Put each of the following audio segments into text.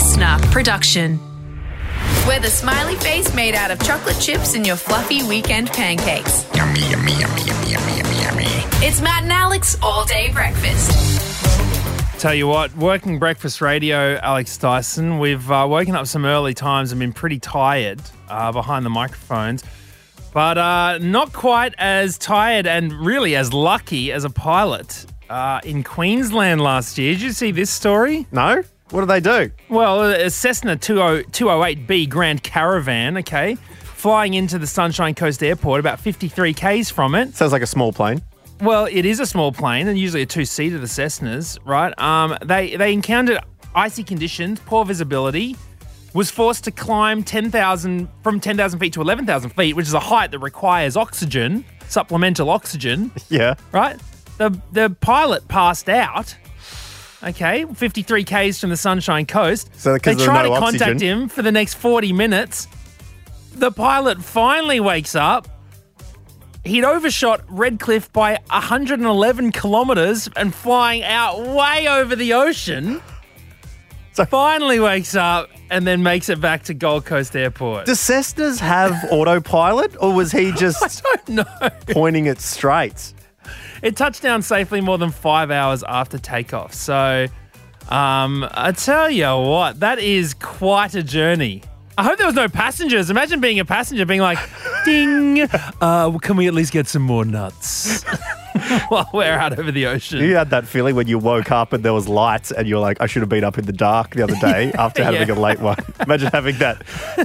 listener production. We're the smiley face made out of chocolate chips and your fluffy weekend pancakes. Yummy, yummy, yummy, yummy, yummy, yummy, yummy. It's Matt and Alex all day breakfast. Tell you what, working breakfast radio, Alex Dyson, we've woken up some early times and been pretty tired behind the microphones. But not quite as tired and really as lucky as a pilot in Queensland last year. Did you see this story? No. What did they do? Well, a Cessna 208B Grand Caravan, okay, flying into the Sunshine Coast Airport, about 53 Ks from it. Sounds like a small plane. Well, it is a small plane and usually a two-seater, the Cessnas, right? They encountered icy conditions, poor visibility, was forced to climb from 10,000 feet to 11,000 feet, which is a height that requires oxygen, supplemental oxygen. Yeah. Right? The pilot passed out, okay, 53 Ks from the Sunshine Coast. So they try to contact him for the next 40 minutes. The pilot finally wakes up. He'd overshot Redcliffe by 111 kilometres and flying out way over the ocean. So finally wakes up and then makes it back to Gold Coast Airport. Do Cessnas have autopilot or was he just I don't know. Pointing it straight? It touched down safely more than 5 hours after takeoff. So I tell you what, that is quite a journey. I hope there was no passengers. Imagine being a passenger being like, ding, can we at least get some more nuts while we're out over the ocean? You had that feeling when you woke up and there was lights and you were like, I should have been up in the dark the other day after having a late one. Imagine having that.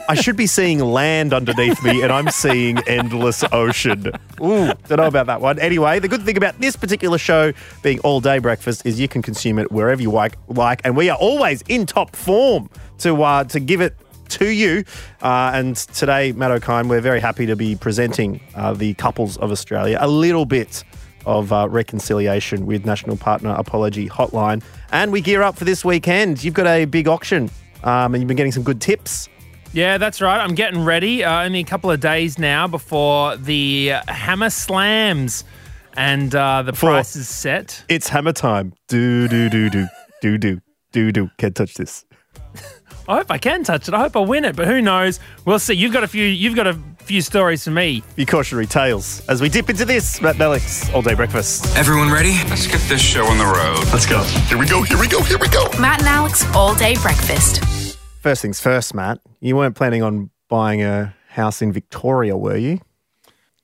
I should be seeing land underneath me and I'm seeing endless ocean. Ooh, don't know about that one. Anyway, the good thing about this particular show being all day breakfast is you can consume it wherever you like and we are always in top form to give it to you. And today, Matt O'Kine, we're very happy to be presenting the couples of Australia a little bit of reconciliation with National Partner Apology Hotline. And we gear up for this weekend. You've got a big auction and you've been getting some good tips. Yeah, that's right. I'm getting ready. Only a couple of days now before the Hammer Slams and the price is set. It's hammer time. Do, do, do, do, do, do, do, do. Can't touch this. I hope I can touch it. I hope I win it, but who knows? We'll see. You've got a few stories for me. Your cautionary tales as we dip into this. Matt Alex, all day breakfast. Everyone ready? Let's get this show on the road. Let's go. Here we go. Here we go. Here we go. Matt and Alex, all day breakfast. First things first, Matt. You weren't planning on buying a house in Victoria, were you?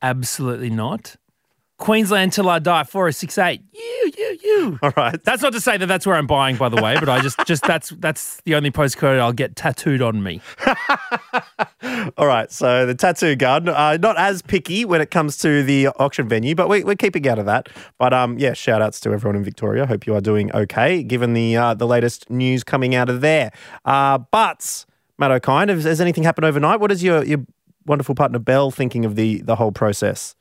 Absolutely not. Queensland till I die, 4068. You. All right. That's not to say that that's where I'm buying, by the way, but I just that's the only postcode I'll get tattooed on me. All right. So the tattoo garden, not as picky when it comes to the auction venue, but we're keeping out of that. But yeah, shout outs to everyone in Victoria. Hope you are doing okay, given the latest news coming out of there. But Matt O'Kine, has anything happened overnight? What is your wonderful partner Belle thinking of the whole process?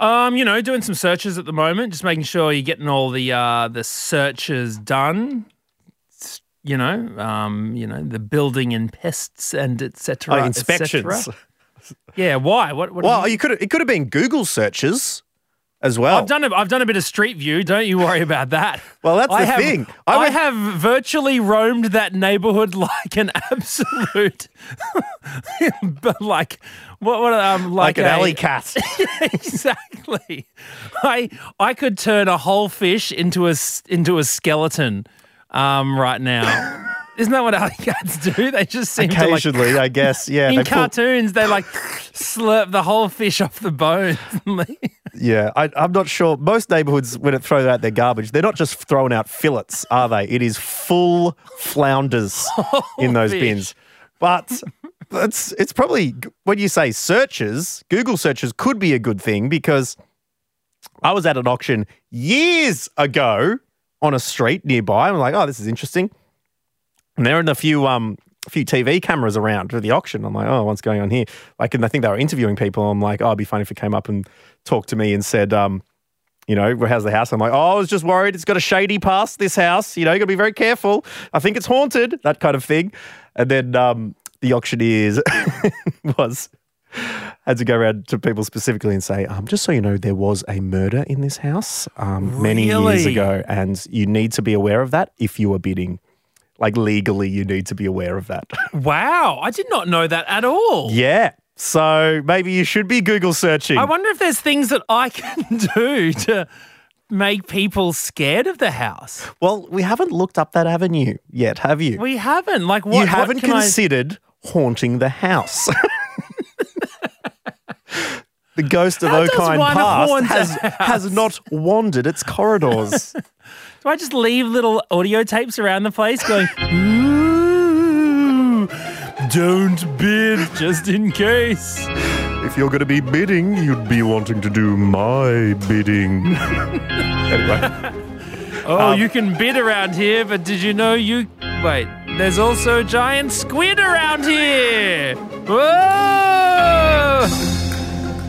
Doing some searches at the moment, just making sure you're getting all the searches done. The building and pests and et cetera. Oh, inspections. Et cetera. Yeah, why? What well, it could have been Google searches as well. I've done a bit of Street View. Don't you worry about that. Well, that's the thing. I have virtually roamed that neighbourhood like an absolute, like an alley cat. Exactly. I could turn a whole fish into a skeleton right now. Isn't that what alley cats do? They just seem occasionally, to like, I guess, yeah. In cartoons, they like slurp the whole fish off the bone. Yeah, I'm not sure. Most neighbourhoods, when it throws out their garbage, they're not just throwing out fillets, are they? It is full flounders in those bins. But it's probably, when you say searches, Google searches could be a good thing because I was at an auction years ago on a street nearby. I'm like, oh, this is interesting. And there are a few TV cameras around for the auction. I'm like, oh, what's going on here? Like, and I think they were interviewing people. I'm like, oh, it'd be funny if it came up and talked to me and said, how's the house? I'm like, oh, I was just worried. It's got a shady past, this house. You know, you got to be very careful. I think it's haunted, that kind of thing. And then the auctioneers had to go around to people specifically and say, just so you know, there was a murder in this house many years ago. And you need to be aware of that if you are bidding Like, legally, you need to be aware of that. Wow. I did not know that at all. Yeah. So maybe you should be Google searching. I wonder if there's things that I can do to make people scared of the house. Well, we haven't looked up that avenue yet, have you? We haven't. Like, what? You haven't considered haunting the house. The ghost of Oakine Past has not wandered its corridors. Do I just leave little audio tapes around the place going, ooh, don't bid just in case. If you're going to be bidding, you'd be wanting to do my bidding. Anyway. You can bid around here, but did you know you... Wait, there's also giant squid around here. Whoa!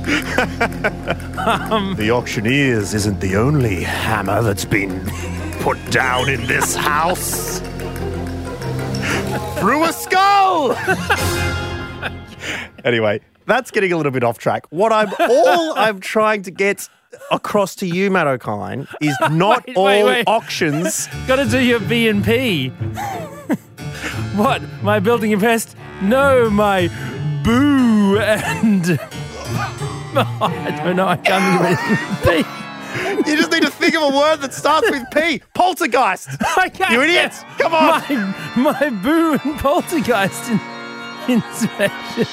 The auctioneers isn't the only hammer that's been put down in this house. Through a skull! Anyway, that's getting a little bit off track. I'm trying to get across to you, Matt O'Kine, is not wait. Auctions. Gotta do your B&P. What? My building invest? No, my boo and... I don't know. I can't think of it. P. You just need to think of a word that starts with P. Poltergeist. I can't. You idiots. Come on. My boo and poltergeist inspection.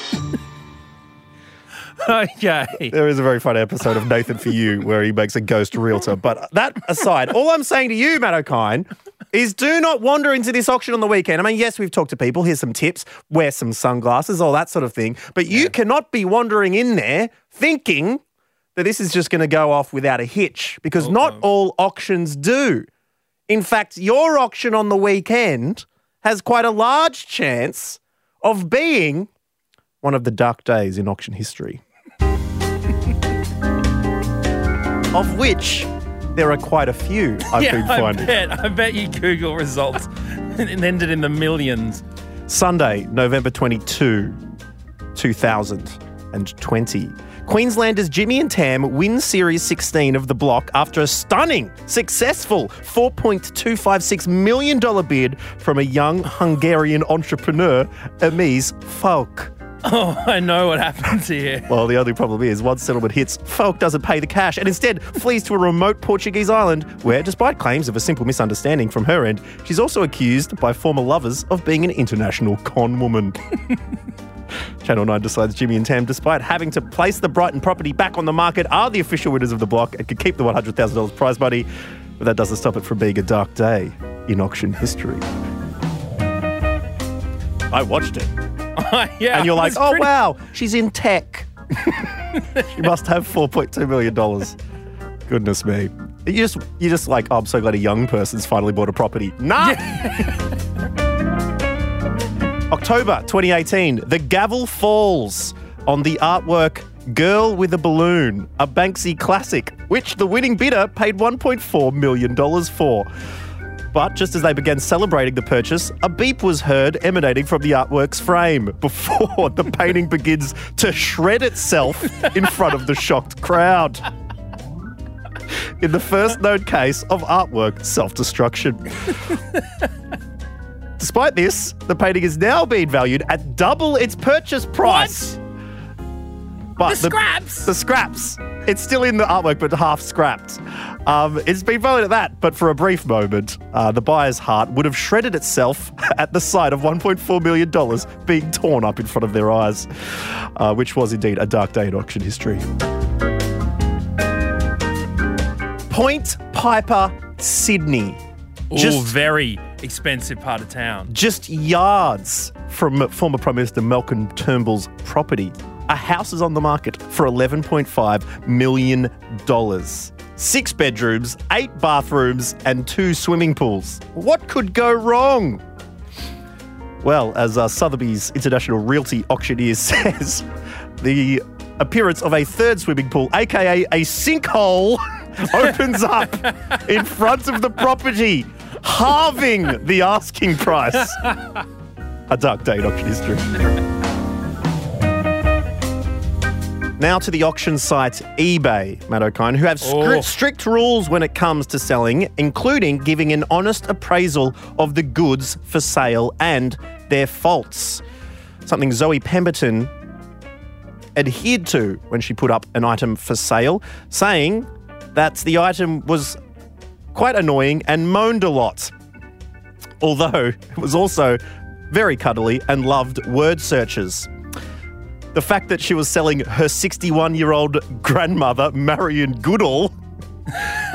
Okay. There is a very funny episode of Nathan for You where he makes a ghost realtor. But that aside, all I'm saying to you, Matt O'Kine, is do not wander into this auction on the weekend. I mean, yes, we've talked to people. Here's some tips. Wear some sunglasses, all that sort of thing. But you cannot be wandering in there thinking that this is just going to go off without a hitch, because not all auctions do. In fact, your auction on the weekend has quite a large chance of being one of the dark days in auction history. Of which... there are quite a few I've been finding. I bet you Google results and ended in the millions. Sunday, November 22, 2020. Queenslanders Jimmy and Tam win Series 16 of The Block after a stunning, successful $4.256 million bid from a young Hungarian entrepreneur, Emese Falk. Oh, I know what happens here. Well, the only problem is once settlement hits, Falk doesn't pay the cash and instead flees to a remote Portuguese island where, despite claims of a simple misunderstanding from her end, she's also accused by former lovers of being an international con woman. Channel 9 decides Jimmy and Tam, despite having to place the Brighton property back on the market, are the official winners of The Block and could keep the $100,000 prize money. But that doesn't stop it from being a dark day in auction history. I watched it. Yeah, and you're like, wow, she's in tech. She must have $4.2 million. Goodness me. You're just like, oh, I'm so glad a young person's finally bought a property. Nah! October 2018, the gavel falls on the artwork Girl with a Balloon, a Banksy classic, which the winning bidder paid $1.4 million for. But just as they began celebrating the purchase, a beep was heard emanating from the artwork's frame before the painting begins to shred itself in front of the shocked crowd. In the first known case of artwork self-destruction. Despite this, the painting is now being valued at double its purchase price. What? But the scraps? The scraps. It's still in the artwork, but half scrapped. It's been valued at that, but for a brief moment, the buyer's heart would have shredded itself at the sight of $1.4 million being torn up in front of their eyes, which was indeed a dark day in auction history. Point Piper, Sydney. Ooh, very expensive part of town. Just yards from former Prime Minister Malcolm Turnbull's property. A house is on the market for $11.5 million. 6 bedrooms, 8 bathrooms and 2 swimming pools. What could go wrong? Well, as Sotheby's International Realty auctioneer says, the appearance of a third swimming pool, a.k.a. a sinkhole, opens up in front of the property, halving the asking price. A dark day in auction history. Now to the auction site eBay, Matt O'Kine, who have strict rules when it comes to selling, including giving an honest appraisal of the goods for sale and their faults, something Zoe Pemberton adhered to when she put up an item for sale, saying that the item was quite annoying and moaned a lot, although it was also very cuddly and loved word searches. The fact that she was selling her 61-year-old grandmother, Marion Goodall,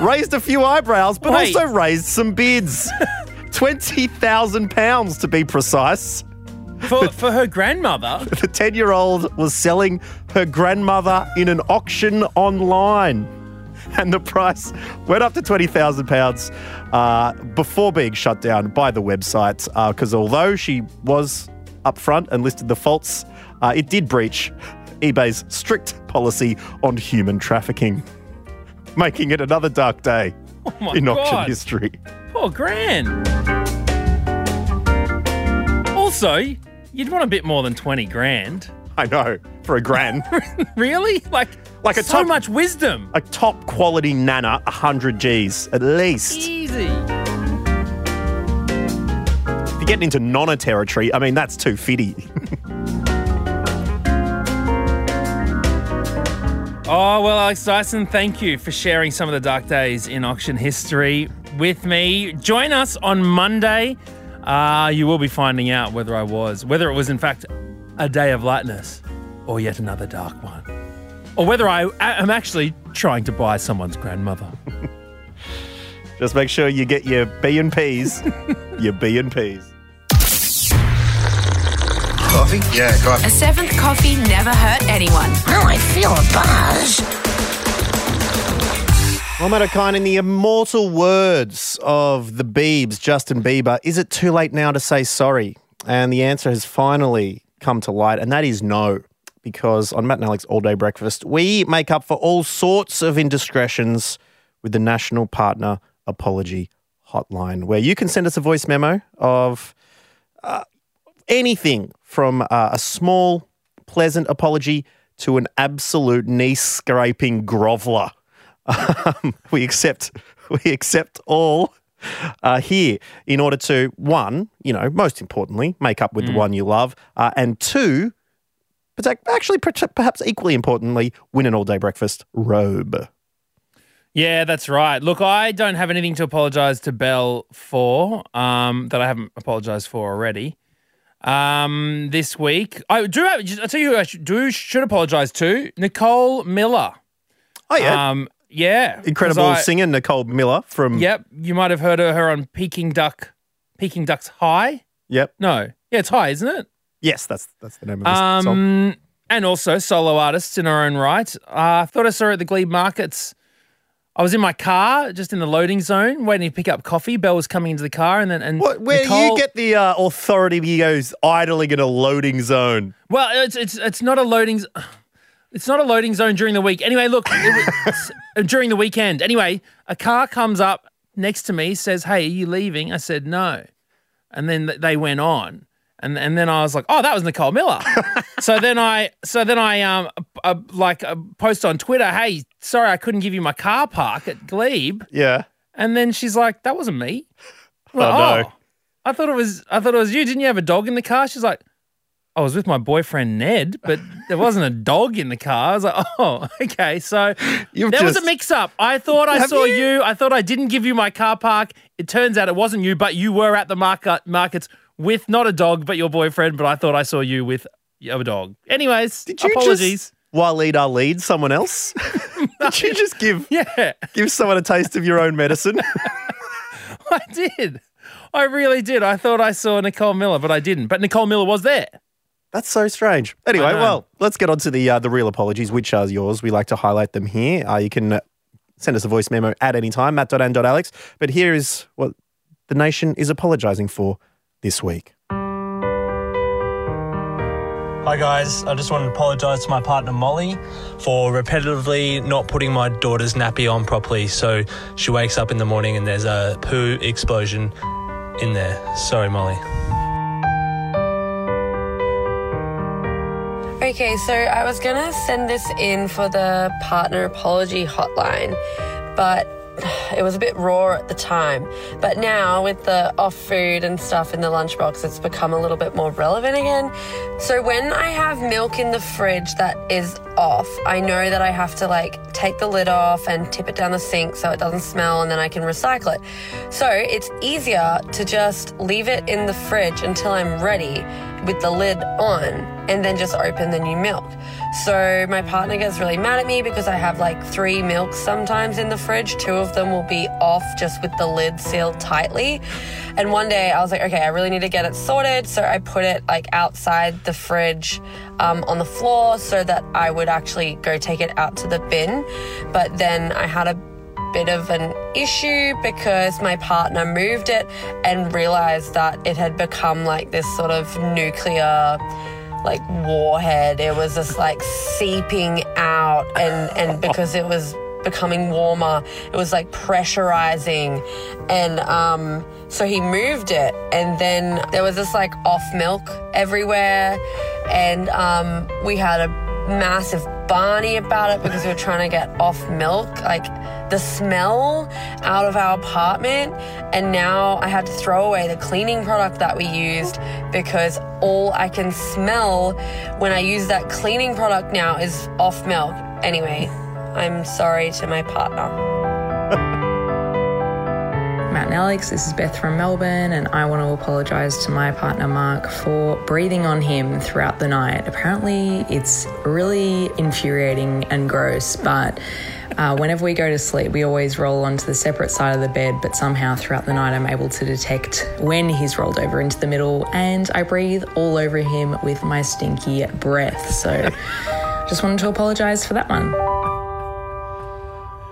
raised a few eyebrows, but also raised some bids. £20,000 to be precise. For her grandmother? The 10-year-old was selling her grandmother in an auction online. And the price went up to £20,000 before being shut down by the website because although she was upfront and listed the faults, it did breach eBay's strict policy on human trafficking, making it another dark day in auction history. Poor Gran. Also, you'd want a bit more than 20 grand. I know, for a Gran. Really? Like a so top, much wisdom. A top quality nana, 100 Gs at least. Easy. If you're getting into nonna territory, I mean, that's too fitty. Oh, well, Alex Dyson, thank you for sharing some of the dark days in auction history with me. Join us on Monday. You will be finding out whether it was in fact a day of lightness or yet another dark one, or whether I am actually trying to buy someone's grandmother. Just make sure you get your B&Ps, your B&Ps. Coffee? Yeah, coffee. A seventh coffee never hurt anyone. Oh, I feel a buzz. Well, Matt O'Kine, in the immortal words of the Biebs, Justin Bieber, is it too late now to say sorry? And the answer has finally come to light, and that is no, because on Matt and Alex All Day Breakfast, we make up for all sorts of indiscretions with the National Partner Apology Hotline, where you can send us a voice memo of anything from a small, pleasant apology to an absolute knee-scraping groveler. We accept all here in order to, one, most importantly, make up with the one you love, and two, perhaps equally importantly, win an all-day breakfast robe. Yeah, that's right. Look, I don't have anything to apologise to Belle for that I haven't apologised for already. This week, I'll tell you who I should apologise to, Nicole Miller. Oh, yeah. Yeah. Incredible singer, Nicole Miller from... Yep. You might have heard of her on Peking Duck's High. Yep. No. Yeah, it's High, isn't it? Yes, that's the name of the song. And also solo artists in her own right. I thought I saw her at the Glebe Markets. I was in my car, just in the loading zone, waiting to pick up coffee. Belle was coming into the car, you get the authority he goes idling in a loading zone. Well, it's not a loading. It's not a loading zone during the week. Anyway, look, during the weekend. Anyway, a car comes up next to me, says, "Hey, are you leaving?" I said, "No," and then they went on, and then I was like, "Oh, that was Nicole Miller." So then I post on Twitter, "Hey, sorry, I couldn't give you my car park at Glebe." Yeah. And then she's like, "That wasn't me." Like, no. I thought it was you. Didn't you have a dog in the car? She's like, I was with my boyfriend Ned, but there wasn't a dog in the car. I was like, oh, okay. So there was a mix-up. I thought I saw you. I thought I didn't give you my car park. It turns out it wasn't you, but you were at the markets with not a dog, but your boyfriend. But I thought I saw you with a dog. Anyways, did you apologies. Just Waleed lead someone else? Did you just give someone a taste of your own medicine? I did. I really did. I thought I saw Nicole Miller, but I didn't. But Nicole Miller was there. That's so strange. Anyway, well, let's get on to the real apologies, which are yours. We like to highlight them here. You can send us a voice memo at any time, matt.and.alex. But here is what the nation is apologising for this week. Hi, guys. I just wanted to apologise to my partner, Molly, for repetitively not putting my daughter's nappy on properly. So she wakes up in the morning and there's a poo explosion in there. Sorry, Molly. Okay, so I was going to send this in for the partner apology hotline, but it was a bit raw at the time. But now with the off food and stuff in the lunchbox, it's become a little bit more relevant again. So when I have milk in the fridge that is off, I know that I have to like take the lid off and tip it down the sink so it doesn't smell, and then I can recycle it. So it's easier to just leave it in the fridge until I'm ready with the lid on, and then just open the new milk. So my partner gets really mad at me because I have like 3 milks sometimes in the fridge. 2 of them will be off just with the lid sealed tightly. And one day I was like, okay, I really need to get it sorted. So I put it like outside the fridge on the floor so that I would actually go take it out to the bin. But then I had a bit of an issue because my partner moved it and realized that it had become like this sort of nuclear like warhead. It was just like seeping out, and because it was becoming warmer, it was like pressurizing, and so he moved it, and then there was this like off milk everywhere, and we had a massive barney about it because we were trying to get off milk, like the smell, out of our apartment. And now I had to throw away the cleaning product that we used because all I can smell when I use that cleaning product now is off milk. Anyway, I'm sorry to my partner. Matt and Alex, this is Beth from Melbourne, and I want to apologise to my partner Mark for breathing on him throughout the night. Apparently it's really infuriating and gross, but whenever we go to sleep, we always roll onto the separate side of the bed, but somehow throughout the night I'm able to detect when he's rolled over into the middle, and I breathe all over him with my stinky breath. So just wanted to apologise for that one.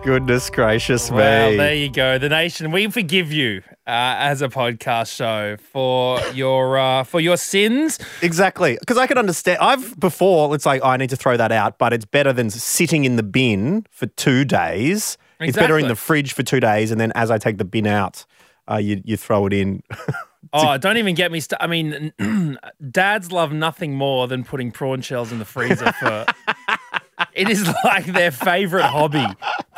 Goodness gracious me. Well, there you go. The Nation, we forgive you as a podcast show for your sins. Exactly. Because I could understand. It's like, oh, I need to throw that out, but it's better than sitting in the bin for 2 days. Exactly. It's better in the fridge for 2 days, and then as I take the bin out, you throw it in. Oh, don't even get me started. I mean, dads love nothing more than putting prawn shells in the freezer for... It is like their favourite hobby,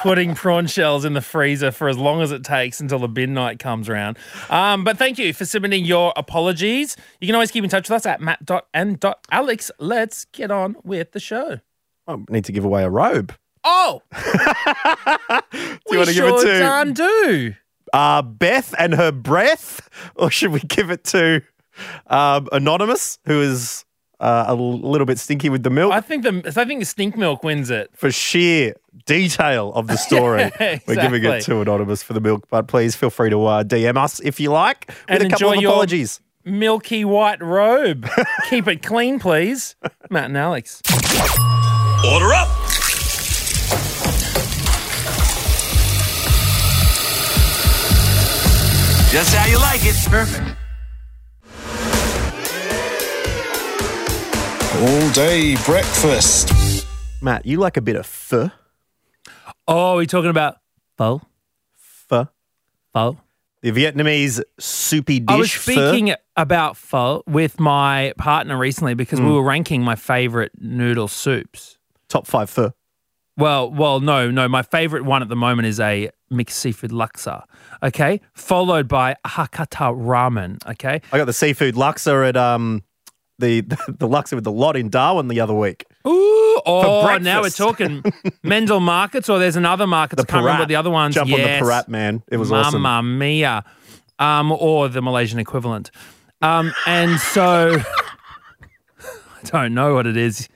putting prawn shells in the freezer for as long as it takes until the bin night comes around. But thank you for submitting your apologies. You can always keep in touch with us at matt.and.alex. Let's get on with the show. I need to give away a robe. Oh! Do you want to give it to Beth and her breath? Or should we give it to Anonymous, who is... a little bit stinky with the milk. I think the stink milk wins it. For sheer detail of the story, yeah, exactly. We're giving it to Anonymous for the milk, but please feel free to DM us if you like with and a couple of apologies. Milky white robe. Keep it clean, please. Matt and Alex. Order up. Just how you like it. Perfect. All-day breakfast. Matt, you like a bit of pho? Oh, we're talking about pho? Pho. The Vietnamese soupy dish. I was speaking about pho with my partner recently because we were ranking my favourite noodle soups. Top 5 pho. Well, no. My favourite one at the moment is a mixed seafood laksa, okay? Followed by Hakata ramen, okay? I got the seafood laksa at... The Luxor with the lot in Darwin the other week. Ooh, oh, now we're talking Mendel Markets, or there's another market. I can't remember the other ones. Jump on the Parat, man. It was awesome. Mamma mia. Or the Malaysian equivalent. And so I don't know what it is.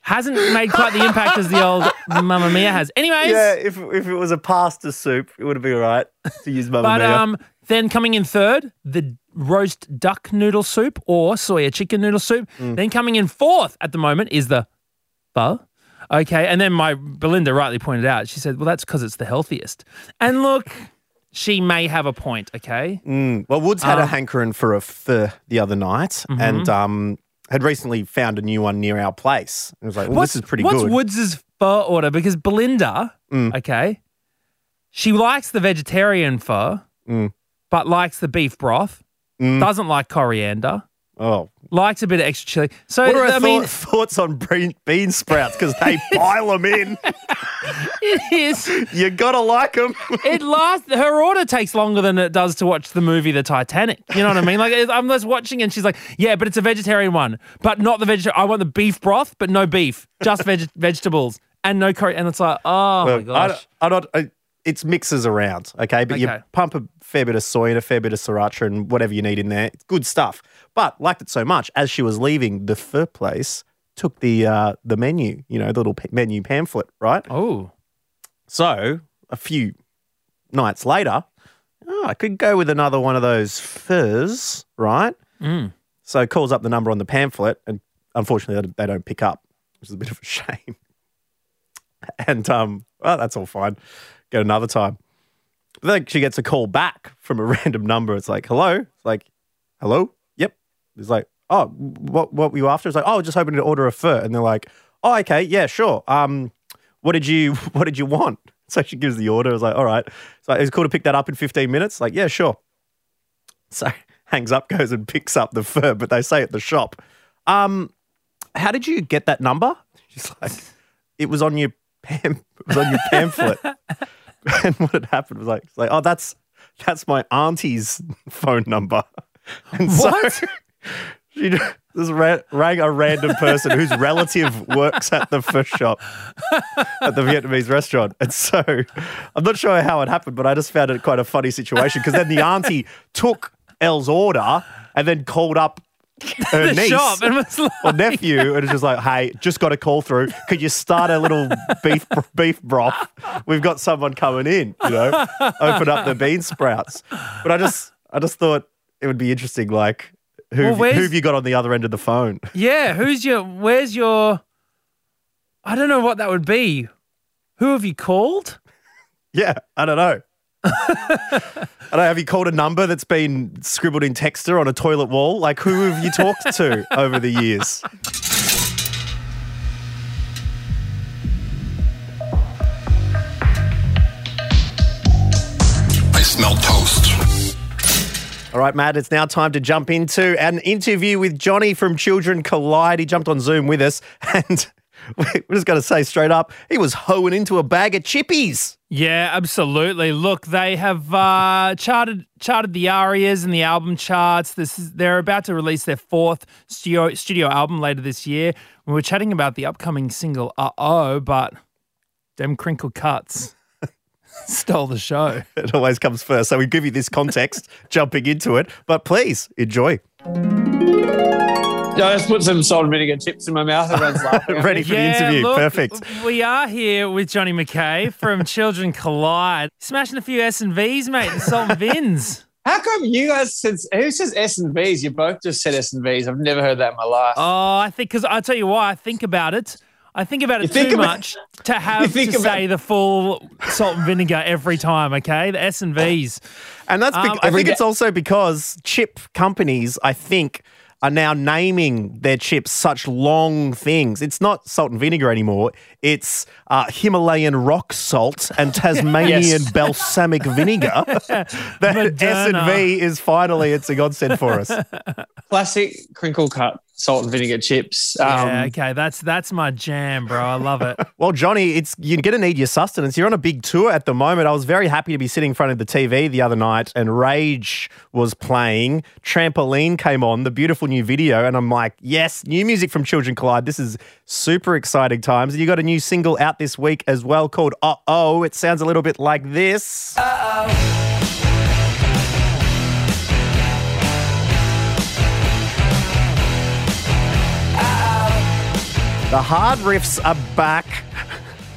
Hasn't made quite the impact as the old Mamma Mia has. Anyways. Yeah, if it was a pasta soup, it would have been all right to use Mamma Mia. But then coming in third, the roast duck noodle soup or soya chicken noodle soup. Then coming in fourth at the moment is the pho. Okay, and then Belinda rightly pointed out, she said, well, that's because it's the healthiest. And look, she may have a point, okay? Well, Woods had a hankering for a pho the other night and had recently found a new one near our place. It was like, well, this is pretty good. What's Woods' pho order? Because Belinda, okay, she likes the vegetarian pho but likes the beef broth. Doesn't like coriander, Oh. Likes a bit of extra chili. So, what are thoughts on bean sprouts? Because they pile them in. It is. You got to like them. It lasts. Her order takes longer than it does to watch the movie The Titanic. You know what I mean? Like, I'm just watching and she's like, yeah, but it's a vegetarian one. But not the vegetarian. I want the beef broth, but no beef. Just vegetables and no curry. And it's like, oh, well, my gosh. It's mixes around, okay? But you pump a fair bit of soy and a fair bit of sriracha and whatever you need in there. It's good stuff. But liked it so much, as she was leaving the fur place, took the menu, you know, the little menu pamphlet, right? Oh. So a few nights later, I could go with another one of those furs, right? Mm. So calls up the number on the pamphlet, and unfortunately they don't pick up, which is a bit of a shame. And, well, that's all fine. Go another time. But then she gets a call back from a random number. It's like, hello? It's like, hello? Yep. It's like, oh, what were you after? It's like, oh, just hoping to order a fur. And they're like, oh, okay, yeah, sure. What did you want? So she gives the order. It's like, all right. It's like, it's cool to pick that up in 15 minutes. Like, yeah, sure. So hangs up, goes and picks up the fur, but they say at the shop, how did you get that number? She's like, it was on your pamphlet. And what had happened was like, oh, that's my auntie's phone number. And what? So she just rang a random person whose relative works at the fish shop at the Vietnamese restaurant. And so I'm not sure how it happened, but I just found it quite a funny situation because then the auntie took Elle's order and then called up her niece and was like, or nephew, and it's just like, hey, just got a call through. Could you start a little beef broth? We've got someone coming in, you know. Open up the bean sprouts. But I just thought it would be interesting. Like, who have you got on the other end of the phone? Yeah, where's your? I don't know what that would be. Who have you called? Yeah, I don't know. I don't know, have you called a number that's been scribbled in texter on a toilet wall? Like, who have you talked to over the years? I smell toast. All right, Matt, it's now time to jump into an interview with Johnny from Children Collide. He jumped on Zoom with us and... we're just going to say straight up, he was hoeing into a bag of chippies. Yeah, absolutely. Look, they have charted the arias and the album charts. They're about to release their fourth studio album later this year. We were chatting about the upcoming single, Uh-Oh, but them crinkle cuts stole the show. It always comes first. So we give you this context jumping into it, but please enjoy. Yeah, I just put some salt and vinegar chips in my mouth. Everyone's laughing. Ready for the interview. Look, perfect. We are here with Johnny McKay from Children Collide. Smashing a few S&Vs, mate, and salt and vins. How come you guys, who says S&Vs? You both just said S&Vs. I've never heard that in my life. Oh, I think because I tell you why. I think about it. I think about it too much to have to say the full salt and vinegar every time, okay? The S&Vs. And that's I think it's also because chip companies, I think, are now naming their chips such long things. It's not salt and vinegar anymore. It's Himalayan rock salt and Tasmanian balsamic vinegar. That S&V is finally, it's a godsend for us. Classic crinkle cut salt and vinegar chips. Yeah, okay, that's my jam, bro. I love it. Well, Johnny, you're going to need your sustenance. You're on a big tour at the moment. I was very happy to be sitting in front of the TV the other night and Rage was playing. Trampoline came on, the beautiful new video, and I'm like, yes, new music from Children Collide. This is super exciting times. And you got a new single out this week as well called Uh-Oh. It sounds a little bit like this. Uh-oh. The hard riffs are back.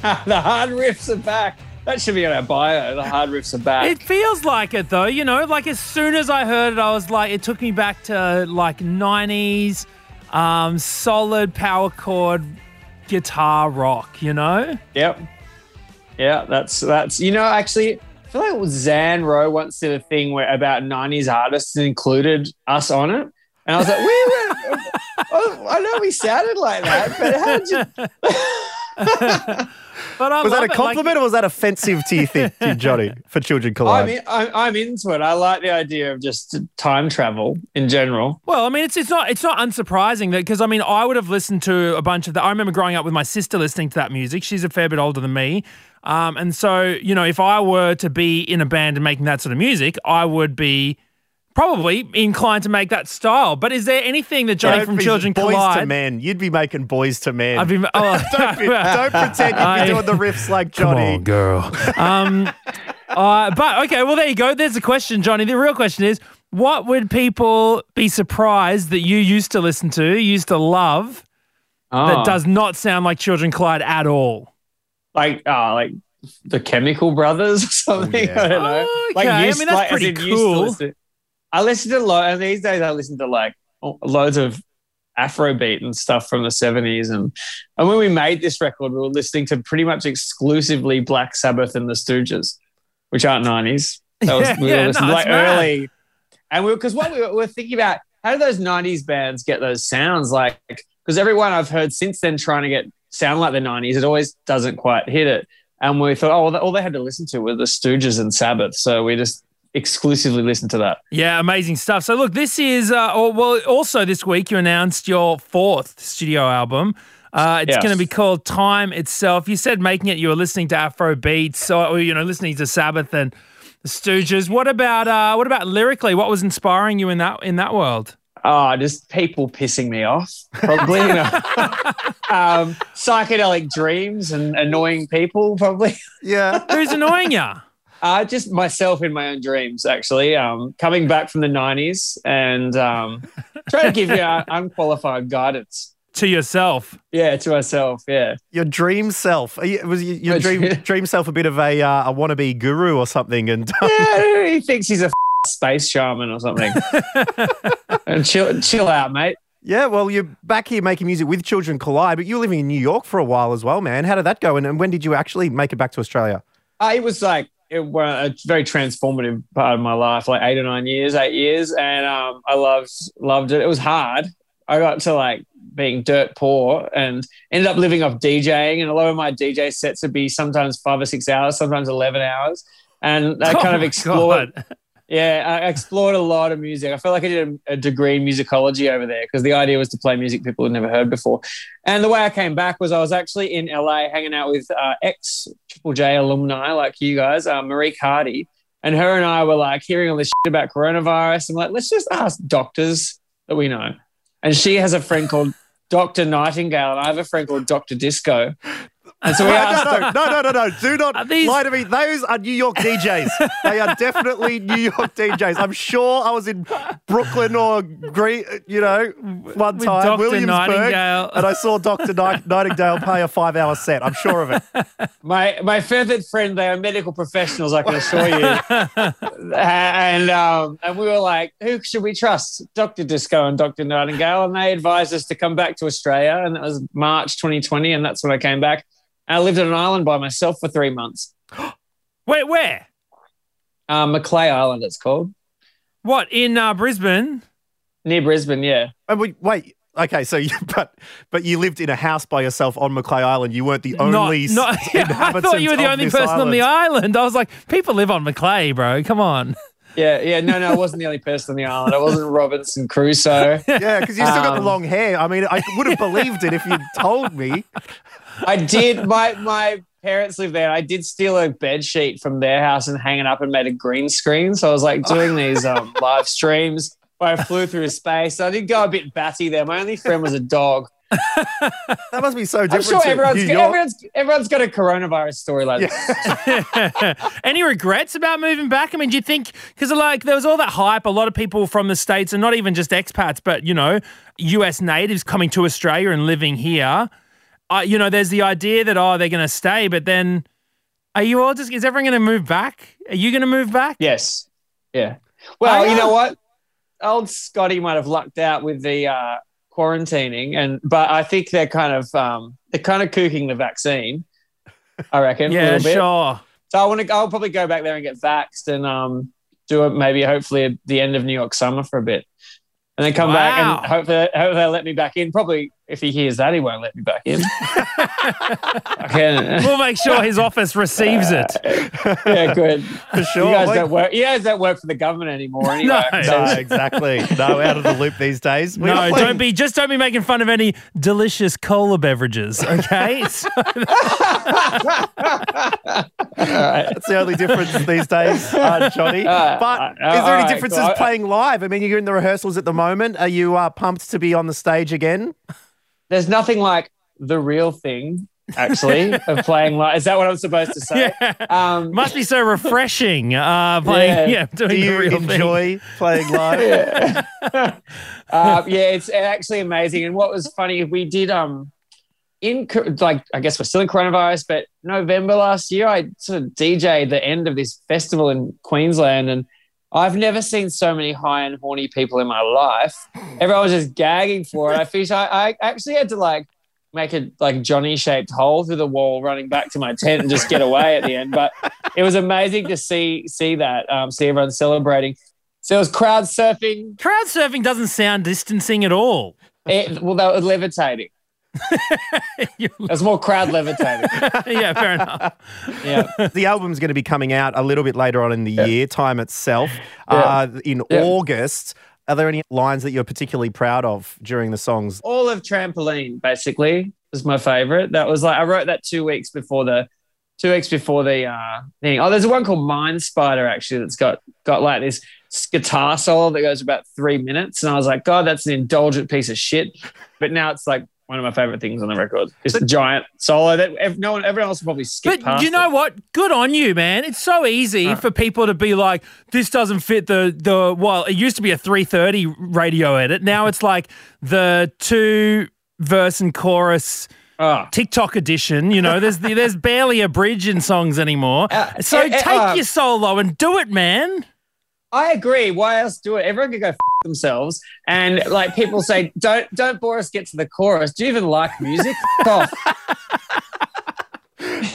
The hard riffs are back. That should be on our bio. The hard riffs are back. It feels like it though, you know, like as soon as I heard it, I was like, it took me back to like 90s, solid power chord guitar rock, you know? Yep. Yeah, that's you know, actually, I feel like Zan Rowe once did a thing where about 90s artists included us on it. And I was like, I know we sounded like that, but how did you... But was that a compliment or was that offensive to you, think, to Johnny, for Children Collide? I'm into it. I like the idea of just time travel in general. Well, I mean, it's not unsurprising that, because I mean, I would have listened to a bunch of that. I remember growing up with my sister listening to that music. She's a fair bit older than me. And so, you know, if I were to be in a band and making that sort of music, I would be probably inclined to make that style. But is there anything that Johnny from Children Collide... Boys to Men. You'd be making Boys to Men. I'd be, don't pretend you'd be doing the riffs like Johnny. Come on, girl. But, okay, well, there you go. There's the question, Johnny. The real question is, what would people be surprised that you used to listen to, used to love, that does not sound like Children Collide at all? Like the Chemical Brothers or something. Oh, yeah. I don't know. Okay. I mean, that's pretty cool. I listen to and these days I listen to like loads of Afrobeat and stuff from the 70s. And when we made this record, we were listening to pretty much exclusively Black Sabbath and the Stooges, which aren't 90s. We were listening to early. And because we were thinking about, how do those 90s bands get those sounds? Like, because everyone I've heard since then trying to sound like the 90s, it always doesn't quite hit it. And we thought, oh, all they had to listen to were the Stooges and Sabbath. So we just exclusively listen to that. Yeah, amazing stuff. So look, this is, also this week you announced your fourth studio album. It's going to be called Time Itself. You said making it, you were listening to Afro beats, or you know, listening to Sabbath and the Stooges. What about lyrically? What was inspiring you in that world? Oh, just people pissing me off, probably. Psychedelic dreams and annoying people, probably. Yeah. Who's annoying you? Just myself in my own dreams, actually. Coming back from the 90s and trying to give you unqualified guidance. To yourself? Yeah, to myself, yeah. Your dream self. Was your dream self a bit of a wannabe guru or something? And yeah, he thinks he's a space shaman or something. And chill out, mate. Yeah, well, you're back here making music with Children Collide, but you were living in New York for a while as well, man. How did that go? And when did you actually make it back to Australia? It was a very transformative part of my life, like 8 years. And I loved it. It was hard. I got to like being dirt poor and ended up living off DJing. And a lot of my DJ sets would be sometimes 5 or 6 hours, sometimes 11 hours. And I kind of explored. God. Yeah, I explored a lot of music. I felt like I did a degree in musicology over there because the idea was to play music people had never heard before. And the way I came back was I was actually in LA hanging out with ex-Triple J alumni like you guys, Marie Cardi. And her and I were like hearing all this shit about coronavirus. I'm like, let's just ask doctors that we know. And she has a friend called Dr. Nightingale and I have a friend called Dr. Disco. And so we asked, no. Do not lie to me. Those are New York DJs. They are definitely New York DJs. I'm sure I was in Brooklyn or one time, Dr. Williamsburg, and I saw Dr. Nightingale play a 5-hour set. I'm sure of it. My feathered friend, they are medical professionals, I can assure you. And we were like, who should we trust? Dr. Disco and Dr. Nightingale. And they advised us to come back to Australia, and that was March 2020, and that's when I came back. I lived on an island by myself for 3 months. Wait, where? Macleay Island, it's called. What, in Brisbane? Near Brisbane, yeah. Wait, okay, so but you lived in a house by yourself on Macleay Island. You weren't the only inhabitant. I thought you were the only person on the island. I was like, people live on Macleay, bro, come on. Yeah, no, I wasn't the only person on the island. I wasn't Robinson Crusoe. Yeah, because you still got the long hair. I mean, I would have believed it if you'd told me. I did. My parents lived there. I did steal a bed sheet from their house and hang it up and made a green screen. So I was like doing these live streams where I flew through space. I did go a bit batty there. My only friend was a dog. That must be so different. I'm sure everyone's got a coronavirus story like this. Any regrets about moving back? I mean, do you think, because like there was all that hype, a lot of people from the States and not even just expats, but you know, US natives coming to Australia and living here. You know, there's the idea that, they're going to stay, but then is everyone going to move back? Are you going to move back? Yes. Yeah. Well, you know what? Old Scotty might have lucked out with the quarantining, but I think they're kind of kooking the vaccine, I reckon. Yeah, a little bit. Sure. So I'll probably go back there and get vaxxed and do it maybe hopefully at the end of New York summer for a bit. And then come back and hopefully they'll let me back in. Probably If he hears that, he won't let me back in. We'll make sure his office receives it. Yeah, good. For sure. You guys don't work for the government anymore anyway. No, exactly. No, out of the loop these days. Don't be making fun of any delicious cola beverages, okay? That's the only difference these days, Johnny. But is there any differences playing live? I mean, you're in the rehearsals at the moment. Are you pumped to be on the stage again? There's nothing like the real thing, actually, of playing live. Is that what I'm supposed to say? Yeah. Must be so refreshing playing. Yeah, doing the real thing. Do you enjoy playing live? Yeah. It's actually amazing. And what was funny, we did I guess we're still in coronavirus, but November last year, I sort of DJ'd the end of this festival in Queensland, and I've never seen so many high and horny people in my life. Everyone was just gagging for it. I actually had to make a Johnny-shaped hole through the wall running back to my tent and just get away at the end. But it was amazing to see that, see everyone celebrating. So it was crowd surfing. Crowd surfing doesn't sound distancing at all. They were levitating. That's more crowd levitating. Yeah, fair enough. Yeah, the album's going to be coming out a little bit later on in the year, Time Itself, in August. Are there any lines that you're particularly proud of during the songs? All of Trampoline, basically, is my favourite. That was I wrote that 2 weeks before the thing. Oh, there's one called Mind Spider, actually, that's got like this guitar solo that goes about 3 minutes, and I was like, God, that's an indulgent piece of shit. But now it's like one of my favourite things on the record is the giant solo that everyone else will probably skip past. But you know what? Good on you, man. It's so easy for people to be like, this doesn't fit the well, it used to be a 3:30 radio edit. Now it's like the 2-verse and chorus TikTok edition. You know, there's barely a bridge in songs anymore. So take your solo and do it, man. I agree. Why else do it? Everyone can go themselves. And people say, don't bore us, get to the chorus. Do you even like music? Off.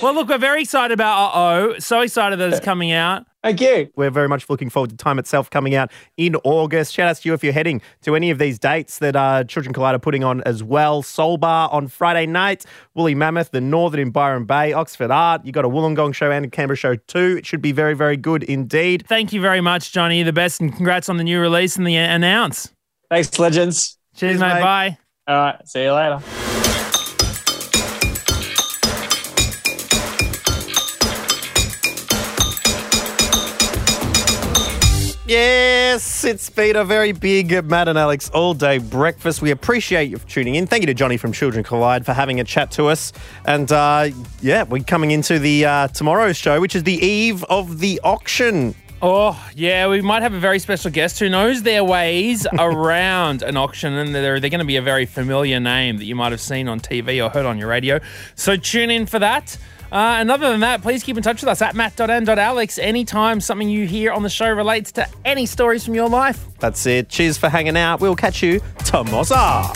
Well, look, we're very excited about Uh-Oh. So excited that it's coming out. Thank you. We're very much looking forward to Time Itself coming out in August. Shout out to you if you're heading to any of these dates that Children Collide are putting on as well. Soul Bar on Friday night, Woolly Mammoth, the Northern in Byron Bay, Oxford Art. You got a Wollongong show and a Canberra show too. It should be very, very good indeed. Thank you very much, Johnny. The best, and congrats on the new release and the announce. Thanks, legends. Cheers, mate. Bye. All right. See you later. Yes, it's been a very big Matt and Alex all-day breakfast. We appreciate you for tuning in. Thank you to Johnny from Children Collide for having a chat to us. And, we're coming into the tomorrow's show, which is the eve of the auction. Oh, yeah, we might have a very special guest who knows their ways around an auction, and they're going to be a very familiar name that you might have seen on TV or heard on your radio. So tune in for that. And other than that, please keep in touch with us at matt.and.alex anytime something you hear on the show relates to any stories from your life. That's it. Cheers for hanging out. We'll catch you tomorrow.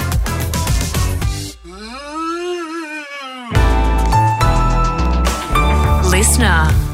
Listener.